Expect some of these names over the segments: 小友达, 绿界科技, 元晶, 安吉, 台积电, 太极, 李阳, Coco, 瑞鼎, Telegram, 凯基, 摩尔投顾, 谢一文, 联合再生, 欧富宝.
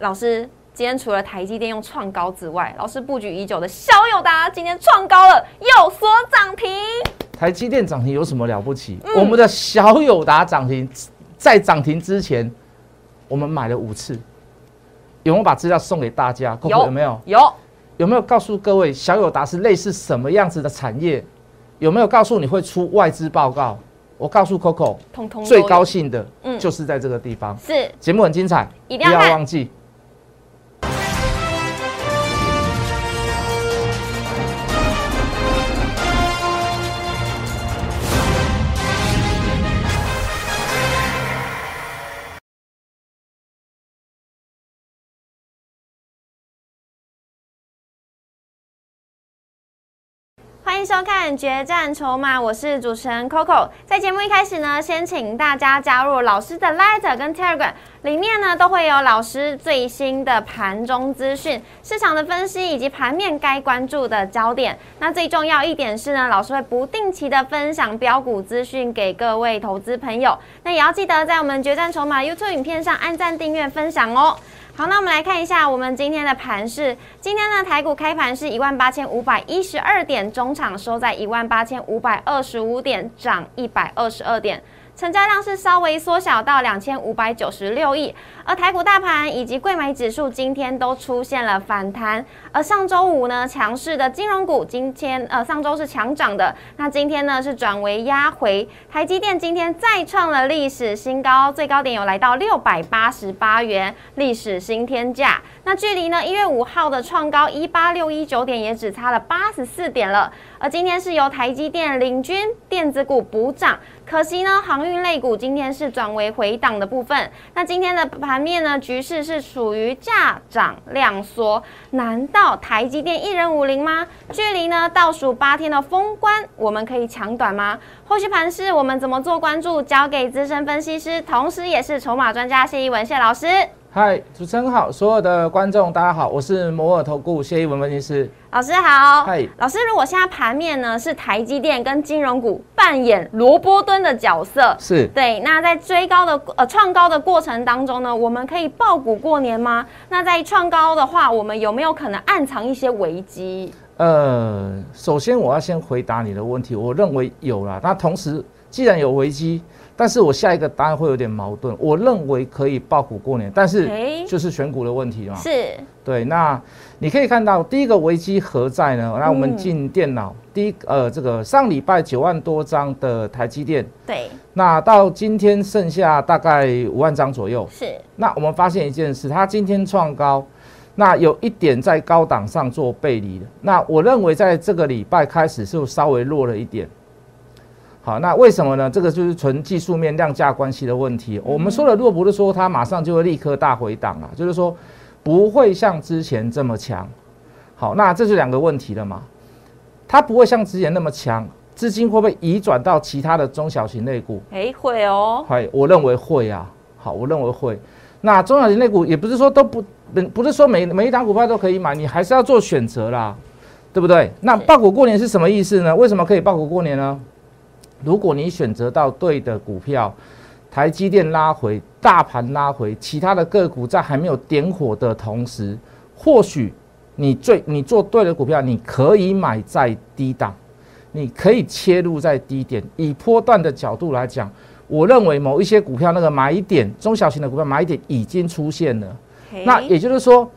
老师今天除了台积电用创高之外，老师布局已久的小友达今天创高了，有所涨停。台积电涨停有什么了不起？我们的小友达涨停，在涨停之前，我们买了5次。有没有把资料送给大家？有没有？有。有没有告诉各位小友达是类似什么样子的产业？有没有告诉你会出外资报告？我告诉 Coco， 通通最高兴的就是在这个地方。是节目很精彩，一定要忘记。欢迎收看《决战筹码》，我是主持人 Coco。在节目一开始呢，先请大家加入老师的 Line 跟 Telegram， 里面呢都会有老师最新的盘中资讯、市场的分析以及盘面该关注的焦点。那最重要一点是呢，老师会不定期的分享标股资讯给各位投资朋友。那也要记得在我们《决战筹码》YouTube 影片上按赞、订阅、分享哦。好，那我们来看一下我们今天的盘势。今天呢，台股开盘是18512点，中场收在18525点，涨122点，成交量是稍微缩小到2596亿。而台股大盘以及柜买指数今天都出现了反弹。而上周五呢，强势的金融股今天上周是强涨的，那今天呢是转为压回。台积电今天再创了历史新高，最高点有来到688元，历史新天价。那距离呢1月5号的创高18619点也只差了84点了。而今天是由台积电领军，电子股补涨，可惜呢航运类股今天是转为回档的部分。那今天的盘面呢局势是属于价涨量缩，难道台积电105.0吗？距离呢倒数8天的封关，我们可以抢短吗？后续盘势我们怎么做关注，交给资深分析师，同时也是筹码专家谢一文谢老师。嗨，主持人好，所有的观众大家好，我是摩尔投顾谢一文分析师。老师好。嗨，老师，如果现在盘面呢是台积电跟金融股扮演萝卜蹲的角色，是对。那在追高的创高的过程当中呢，我们可以抱股过年吗？那在创高的话，我们有没有可能暗藏一些危机？首先我要先回答你的问题，我认为有啦。那同时，既然有危机，但是我下一个答案会有点矛盾。我认为可以抱股过年，但是就是选股的问题嘛。是，对。那你可以看到第一个危机何在呢？那我们进电脑，这个上礼拜9万多张的台积电，对。那到今天剩下大概5万张左右。是。那我们发现一件事，它今天创高，那有一点在高档上做背离的。那我认为在这个礼拜开始就稍微弱了一点。好，那为什么呢？这个就是纯技术面量价关系的问题。我们说的弱不是说它马上就会立刻大回档啦，就是说不会像之前这么强。好，那这就两个问题了嘛。它不会像之前那么强，资金会不会移转到其他的中小型类股？会哦。我认为会啊。好，我认为会。那中小型类股也不是说都不是说每一档股票都可以买，你还是要做选择啦，对不对？那抱股过年是什么意思呢？为什么可以抱股过年呢？如果你选择到对的股票，台积电拉回，大盘拉回，其他的个股在还没有点火的同时，或许你做对的股票，你可以买在低档，你可以切入在低点。以波段的角度来讲，我认为某一些股票那个买点，中小型的股票买点已经出现了。那也就是说，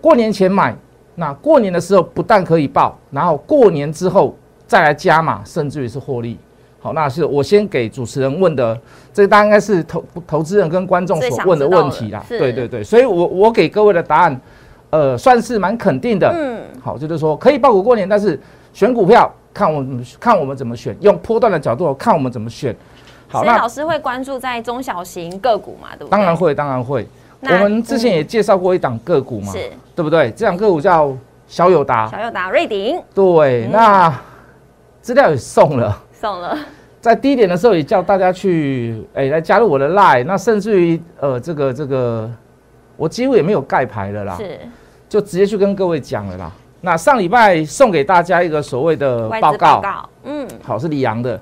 过年前买，那过年的时候不但可以抱，然后过年之后再来加码，甚至于是获利。好，那是我先给主持人问的，这大概应该是投资人跟观众所问的问题啦。对对对，所以我给各位的答案，算是蛮肯定的。好，就是说可以抱股过年，但是选股票看我们怎么选，用波段的角度看我们怎么选。好，所以老师会关注在中小型个股嘛？对不对？当然会，当然会。我们之前也介绍过一档个股嘛，对不对？这档个股叫小友达。小友达瑞鼎。对，那资料也送了，在低点的时候也叫大家去来加入我的 Line， 那甚至于这个我几乎也没有盖牌了啦，是就直接去跟各位讲了啦。那上礼拜送给大家一个所谓的报告，嗯，好，是李阳的，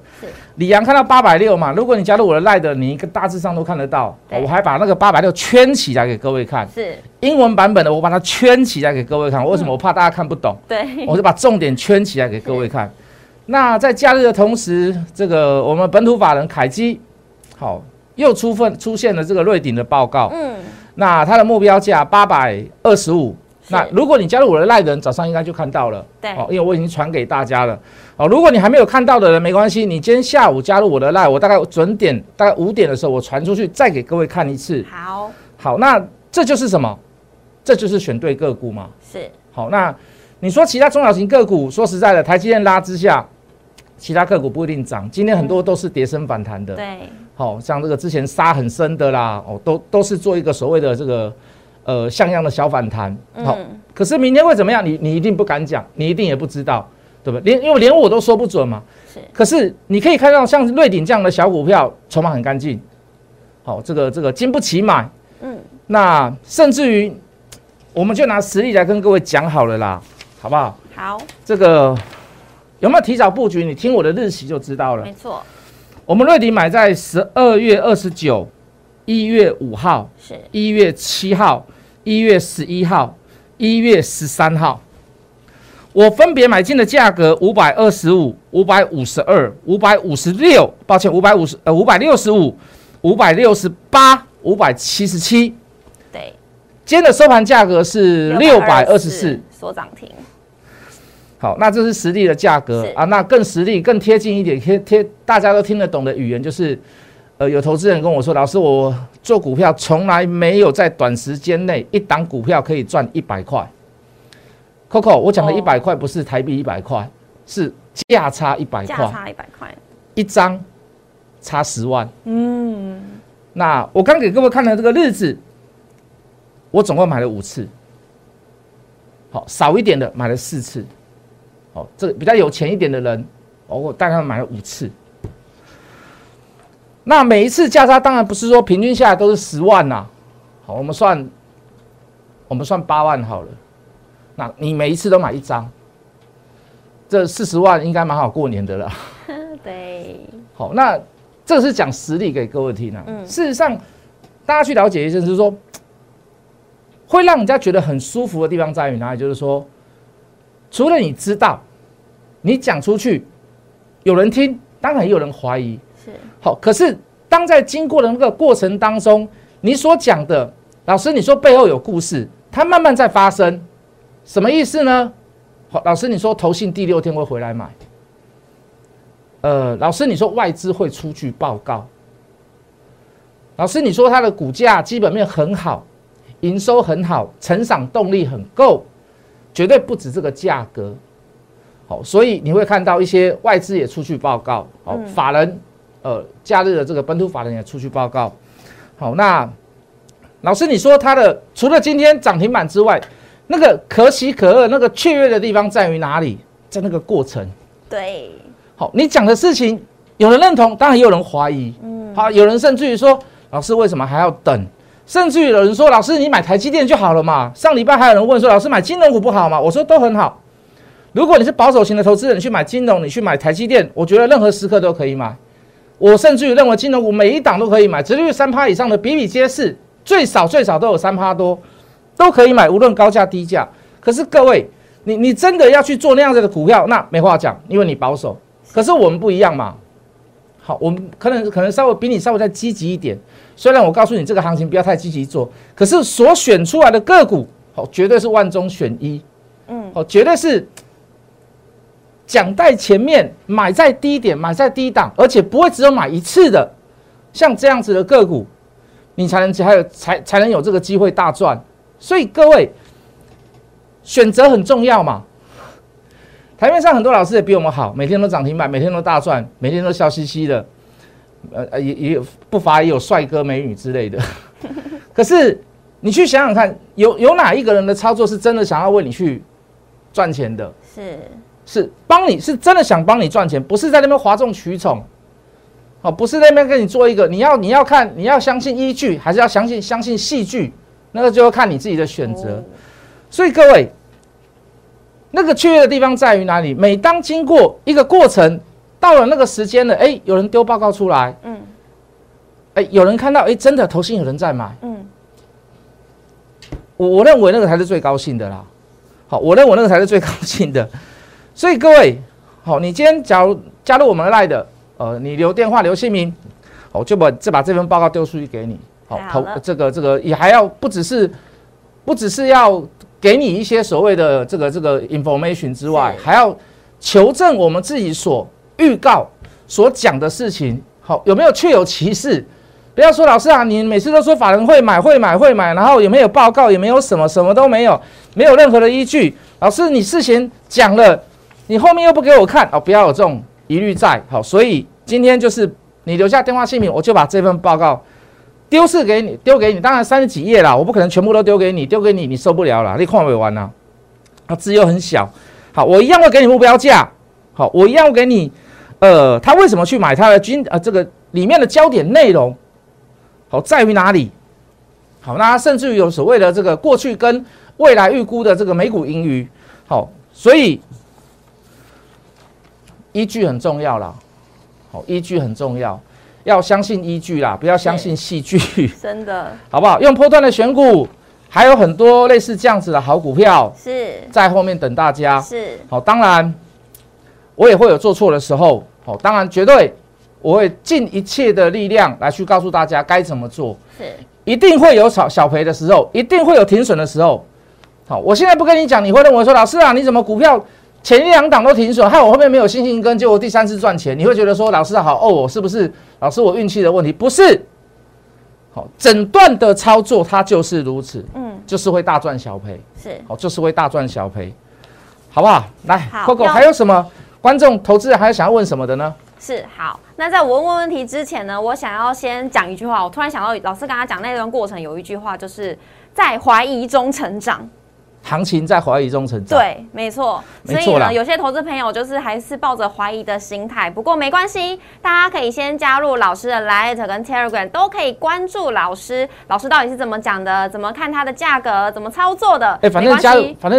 李阳看到860嘛，如果你加入我的 LINE 的，你一个大致上都看得到，我还把那个860圈起来给各位看，是英文版本的，我把它圈起来给各位看，为什么？我怕大家看不懂，对，我就把重点圈起来给各位看。那在假日的同时，这个我们本土法人凯基，好，又出现了这个瑞鼎的报告，嗯，那它的目标价825。那如果你加入我的LINE人，早上应该就看到了，对，哦，因为我已经传给大家了，哦，如果你还没有看到的人没关系，你今天下午加入我的LINE，我大概准点，大概5点的时候我传出去，再给各位看一次。好，好，那这就是什么？这就是选对个股嘛。是，好，那你说其他中小型个股，说实在的，台积电拉之下，其他个股不一定涨，今天很多都是跌升反弹的，对，好，像这个之前杀很深的啦，哦，都是做一个所谓的这个。像样的小反弹，好，可是明天会怎么样？你一定不敢讲，你一定也不知道，对不对？因为连我都说不准嘛。是。可是你可以看到，像瑞鼎这样的小股票，筹码很干净，好，这个经不起买，嗯。那甚至于，我们就拿实力来跟各位讲好了啦，好不好？好。这个有没有提早布局？你听我的日期就知道了。没错。我们瑞鼎买在12月29日、1月5号、是1月7号。1月11号、1月13号，我分别买进的价格525、552、556，抱歉，565、568、577。对，今天的收盘价格是624，所涨停。好，那这是实力的价格啊，那更实力、更贴近一点，大家都听得懂的语言就是。有投资人跟我说，老师，我做股票从来没有在短时间内一档股票可以赚100块。Coco， 我讲的100块不是台币100块，是价差100块。价差100块，一张差10万。嗯，那我刚给各位看的这个日子，我总共买了5次。好，少一点的买了4次。好，这比较有钱一点的人，我带他们买了5次。那每一次价差当然不是说平均下来都是10万呐，好，我们算8万好了，那你每一次都买一张，这40万应该蛮好过年的了。对，好，那这是讲实力给各位听啊。事实上，大家去了解一下，就是说，会让人家觉得很舒服的地方在于哪里？就是说，除了你知道，你讲出去，有人听，当然也有人怀疑。好，可是当在经过的那个过程当中，你所讲的，老师你说背后有故事，它慢慢在发生，什么意思呢？好，老师你说投信第6天会回来买，老师你说外资会出具报告，老师你说它的股价基本面很好，营收很好，成长动力很够，绝对不止这个价格。好，所以你会看到一些外资也出具报告，好，法人。假日的这个本土法人也出去报告。好，那老师你说他的除了今天涨停板之外，那个可喜可贺、那个雀跃的地方在于哪里？在那个过程。对。好，你讲的事情有人认同，当然也有人怀疑。好，有人甚至于说，老师为什么还要等？甚至于有人说，老师你买台积电就好了嘛。上礼拜还有人问说，老师买金融股不好吗？我说都很好。如果你是保守型的投资人，你去买金融，你去买台积电，我觉得任何时刻都可以买。我甚至于认为金融股每一档都可以买，殖利率3%以上的比比皆是，最少都有3%多，都可以买，无论高价低价。可是各位，你真的要去做那样子的股票，那没话讲，因为你保守。可是我们不一样嘛，好，我们可能比你稍微再积极一点。虽然我告诉你这个行情不要太积极做，可是所选出来的个股，好，绝对是万中选一，好，绝对是。讲在前面，买在低点，买在低档，而且不会只有买一次的，像这样子的个股，你才能有这个机会大赚。所以各位，选择很重要嘛。台面上很多老师也比我们好，每天都涨停板，每天都大赚，每天都笑嘻嘻的，也不乏也有帅哥美女之类的。可是你去想想看，有哪一个人的操作是真的想要为你去赚钱的？是帮你，是真的想帮你赚钱，不是在那边哗众取宠，哦，不是在那边跟你做一个，你要看，你要相信依据，还是要相信戏剧，那个就要看你自己的选择。所以各位，那个雀跃的地方在于哪里？每当经过一个过程，到了那个时间了，哎，有人丢报告出来，嗯，哎，有人看到，哎，真的投信有人在买，嗯，我认为那个才是最高兴的啦。好，我认为那个才是最高兴的。所以各位，好，你今天假如加入我们 LINE 的，你留电话留姓名，我就把这份报告丢出去给你。好，投这个也还要不只是要给你一些所谓的这个 information 之外，还要求证我们自己所预告所讲的事情，好，有没有确有其事？不要说老师啊，你每次都说法人会买，然后也没有报告，也没有什么都没有，没有任何的依据。老师，你事前讲了，你后面又不给我看，哦，不要有这种疑虑在。好，所以今天就是你留下电话姓名，我就把这份报告丢给你，当然30几页啦，我不可能全部都丢给你，你受不了啦，你看不完啦，啊，字又很小。好，我一样会给你目标价，好，我一样会给你，他为什么去买，他的这个里面的焦点内容，好，在于哪里？好，那甚至于有所谓的这个过去跟未来预估的这个每股盈余，好，所以依据很重要啦，好，依据很重要。要相信依据啦，不要相信戏剧，真的，好不好？用波段的选股，还有很多类似这样子的好股票，是在后面等大家。是，好，当然我也会有做错的时候，好，当然绝对我会尽一切的力量来去告诉大家该怎么做。是，一定会有小赔的时候，一定会有停损的时候。好，我现在不跟你讲，你会认为说老师啊，你怎么股票？前一两档都停损，害我后面没有信心跟，结果第3次赚钱，你会觉得说老师好哦，我是不是老师我运气的问题？不是，好，整段的操作它就是如此，嗯，就是会大赚小赔，是，好，就是会大赚小赔，好不好？来 ，Coco 还有什么观众投资人还有想要问什么的呢？是好，那在我问问题之前呢，我想要先讲一句话，我突然想到老师刚刚讲那段过程有一句话，就是在怀疑中成长。行情在怀疑中成长，对，没错，所以呢，有些投资朋友就是还是抱着怀疑的心态，不过没关系，大家可以先加入老师的 LINE 跟 Telegram， 都可以关注老师，老师到底是怎么讲的，怎么看它的价格，怎么操作的，哎，反正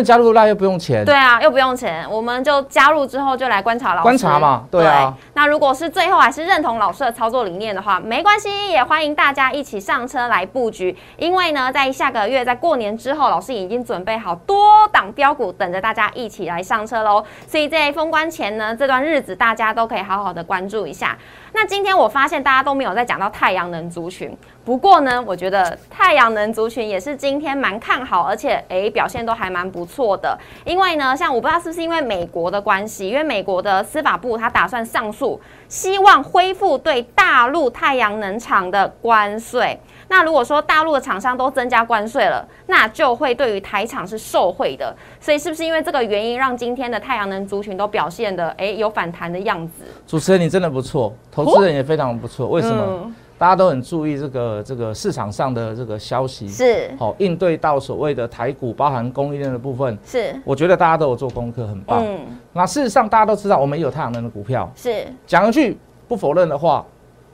加入 LINE 又不用钱，对啊，又不用钱，我们就加入之后就来观察老师，观察嘛，对啊，对，那如果是最后还是认同老师的操作理念的话，没关系，也欢迎大家一起上车来布局，因为呢，在下个月在过年之后，老师已经准备好多档标股等着大家一起来上车喽！所以在封关前呢，这段日子大家都可以好好的关注一下。那今天我发现大家都没有在讲到太阳能族群，不过呢，我觉得太阳能族群也是今天蛮看好，而且表现都还蛮不错的。因为呢，像我不知道是不是因为美国的关系，因为美国的司法部他打算上诉，希望恢复对大陆太阳能厂的关税。那如果说大陆的厂商都增加关税了，那就会对于台厂是受惠的，所以是不是因为这个原因，让今天的太阳能族群都表现的有反弹的样子？主持人你真的不错，投资人也非常不错，为什么？大家都很注意这个市场上的这个消息，是好，应对到所谓的台股包含供应链的部分，是我觉得大家都有做功课，很棒。那事实上大家都知道，我们也有太阳能的股票，是讲一句不否认的话。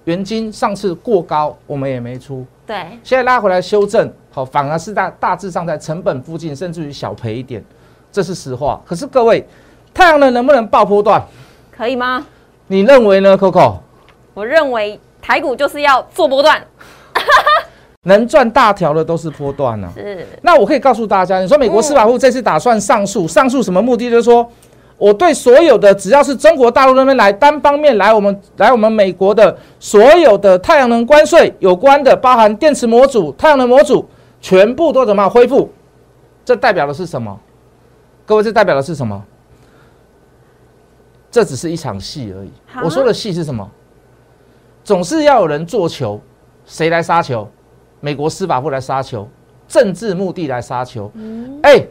元金上次过高，我们也没出。对，现在拉回来修正，好，反而是大致上在成本附近，甚至于小赔一点，这是实话。可是各位，太阳能能不能爆波段？可以吗？你认为呢 ，Coco？ 我认为台股就是要做波段，能赚大条的都是波段啊。是。那我可以告诉大家，你说美国司法部这次打算上诉，上诉什么目的？就是说。我对所有的只要是中国大陆那边来单方面来我们美国的所有的太阳能关税有关的，包含电池模组、太阳能模组，全部都怎么恢复？这代表的是什么？各位，这代表的是什么？这只是一场戏而已。我说的戏是什么？总是要有人做球，谁来杀球？美国司法部来杀球，政治目的来杀球。哎。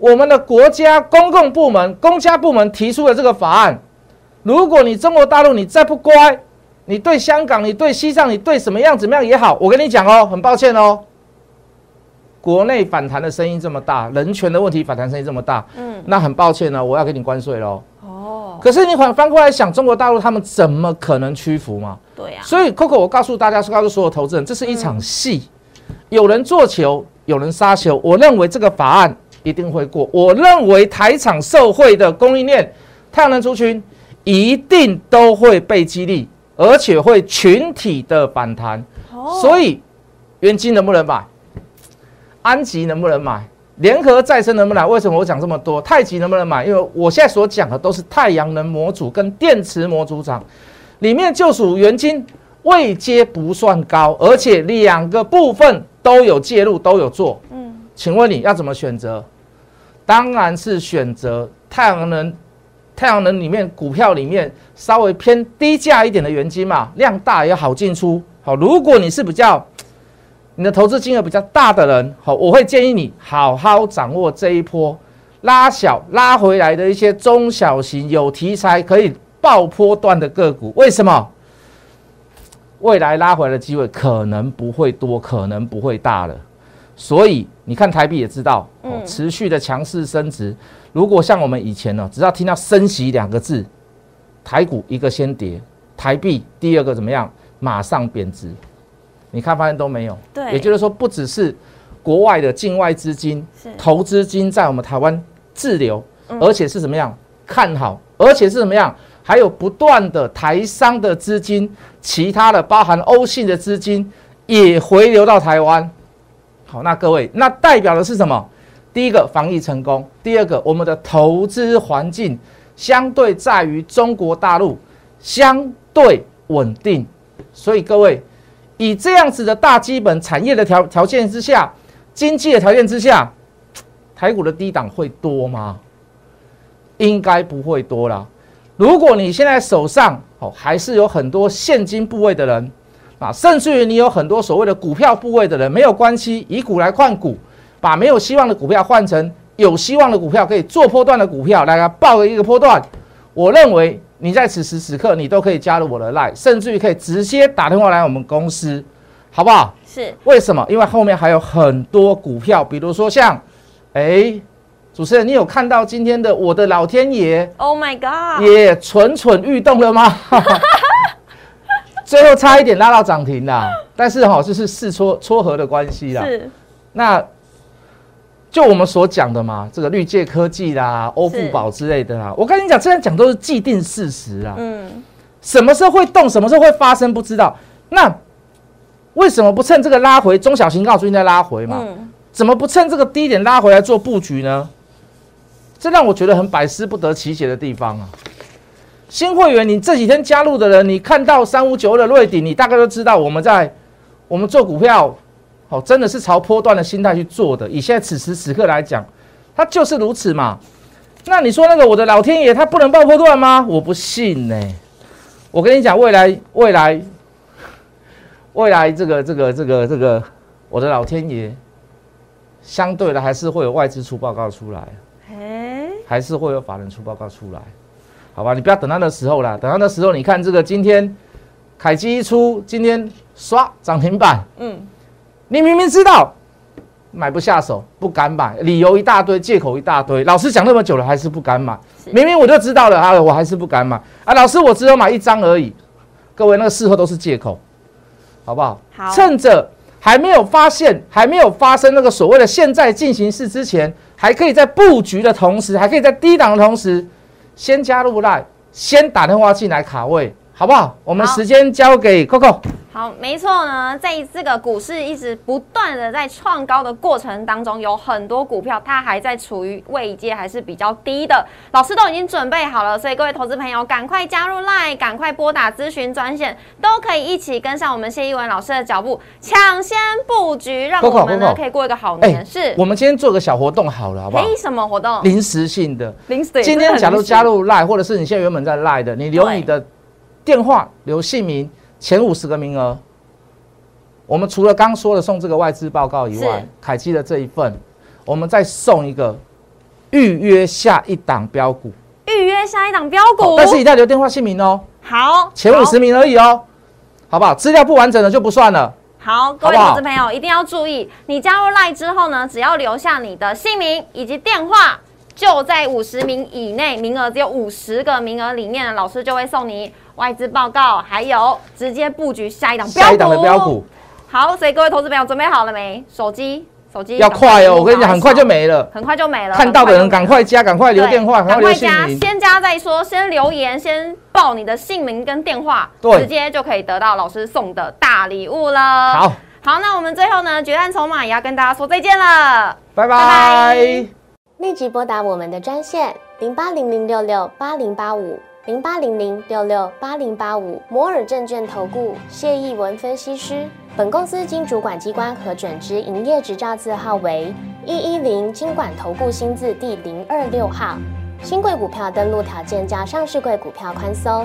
我们的国家公共部门、公家部门提出的这个法案，如果你中国大陆你再不乖，你对香港、你对西藏、你对什么样怎么样也好，我跟你讲哦，很抱歉哦，国内反弹的声音这么大，人权的问题反弹声音这么大，那很抱歉呢，我要给你关税喽。哦，可是你反过来想，中国大陆他们怎么可能屈服嘛？对呀。所以 Coco， 我告诉大家，告诉所有投资人，这是一场戏，有人做球，有人杀球。我认为这个法案。一定会过。我认为台厂受惠的供应链、太能族群一定都会被激励，而且会群体的反弹。所以，元晶能不能买？安吉能不能买？联合再生能不能买？为什么我讲这么多？太极能不能买？因为我现在所讲的都是太阳能模组跟电池模组厂，里面就属元晶位阶不算高，而且两个部分都有介入，都有做。请问你要怎么选择？当然是选择太阳能里面股票里面稍微偏低价一点的元晶嘛，量大也好进出。好，如果你是比较你的投资金额比较大的人，好，我会建议你好好掌握这一波拉小拉回来的一些中小型有题材可以爆波段的个股。为什么？未来拉回来的机会可能不会多，可能不会大了。所以你看台币也知道，持续的强势升值。如果像我们以前呢，只要听到升息两个字，台股一个先跌，台币第二个怎么样，马上贬值。你看发现都没有，对，也就是说不只是国外的境外资金、投资金在我们台湾滞留，而且是怎么样看好，而且是怎么样，还有不断的台商的资金，其他的包含欧系的资金也回流到台湾。好，那各位，那代表的是什么？第一个，防疫成功；第二个，我们的投资环境相对在于中国大陆相对稳定。所以各位，以这样子的大基本产业的条件之下，经济的条件之下，台股的低档会多吗？应该不会多啦。如果你现在手上还是有很多现金部位的人，甚至于你有很多所谓的股票部位的人，没有关系，以股来换股，把没有希望的股票换成有希望的股票，可以做波段的股票，来报一个波段。我认为你在此时此刻，你都可以加入我的 LINE， 甚至于可以直接打电话来我们公司，好不好？是。为什么？因为后面还有很多股票，比如说像，主持人，你有看到今天的我的老天爷 ，Oh my God， 也蠢蠢欲动了吗？最后差一点拉到涨停啦，但是哈，就是事撮合的关系啦。是，那就我们所讲的嘛，这个绿界科技啦、欧富宝之类的啦，我跟你讲，这样讲都是既定事实啦。什么时候会动，什么时候会发生，不知道。那为什么不趁这个拉回？中小型刚好最近在拉回嘛，怎么不趁这个低点拉回来做布局呢？这让我觉得很百思不得其解的地方啊。新会员，你这几天加入的人，你看到3592的瑞鼎，你大概都知道我们做股票，好，真的是朝波段的心态去做的。以现在此时此刻来讲，它就是如此嘛。那你说那个我的老天爷，他不能爆波段吗？我不信呢。我跟你讲，未来这个我的老天爷，相对的还是会有外资出报告出来，还是会有法人出报告出来。好吧，你不要等到那时候啦，等到那时候，你看这个今天凯基一出，今天刷涨停板，你明明知道买不下手，不敢买，理由一大堆，借口一大堆，老师讲那么久了还是不敢买，明明我就知道了啊，我还是不敢买啊，老师我只有买一张而已，各位那个事后都是借口，好不好？好，趁着还没有发现，还没有发生那个所谓的现在进行式之前，还可以在布局的同时，还可以在低档的同时，先加入 LINE， 先打电话进来卡位，好不好？我们时间交给 Coco。好，没错呢，在这个股市一直不断的在创高的过程当中，有很多股票它还在处于位阶还是比较低的，老师都已经准备好了，所以各位投资朋友赶快加入 LINE， 赶快拨打咨询专线，都可以一起跟上我们谢逸文老师的脚步，抢先布局，让我们呢可以过一个好年。是，我们今天做个小活动好了，好不好？什么活动？临时性的。临时。今天假如加入 LINE， 或者是你现在原本在 LINE 的，你留你的电话，留姓名。前50个名额，我们除了刚说的送这个外资报告以外，凯基的这一份，我们再送一个预约下一档标股。预约下一档标股，但是你再留电话姓名哦。好，前50名而已哦，好不好？资料不完整的就不算了。好，各位投资朋友一定要注意，你加入 LINE 之后呢，只要留下你的姓名以及电话，就在50名以内，名额只有50个名额里面呢，老师就会送你外资报告，还有直接布局下一档标股。好，所以各位投资朋友准备好了没？手机、手机要快哦，我跟你讲，很快就没了，很快就没了。看到的人赶快加，赶快留电话，赶快加，先加再说，先留言，先报你的姓名跟电话，对，直接就可以得到老师送的大礼物了。好，好，那我们最后呢，决战筹码也要跟大家说再见了，拜拜。立即拨打我们的专线0800668085。0800668085，摩尔证券投顾谢逸文分析师。本公司经主管机关核准之营业执照字号为110金管投顾新字第026号。新贵股票登录条件较上市贵股票宽松，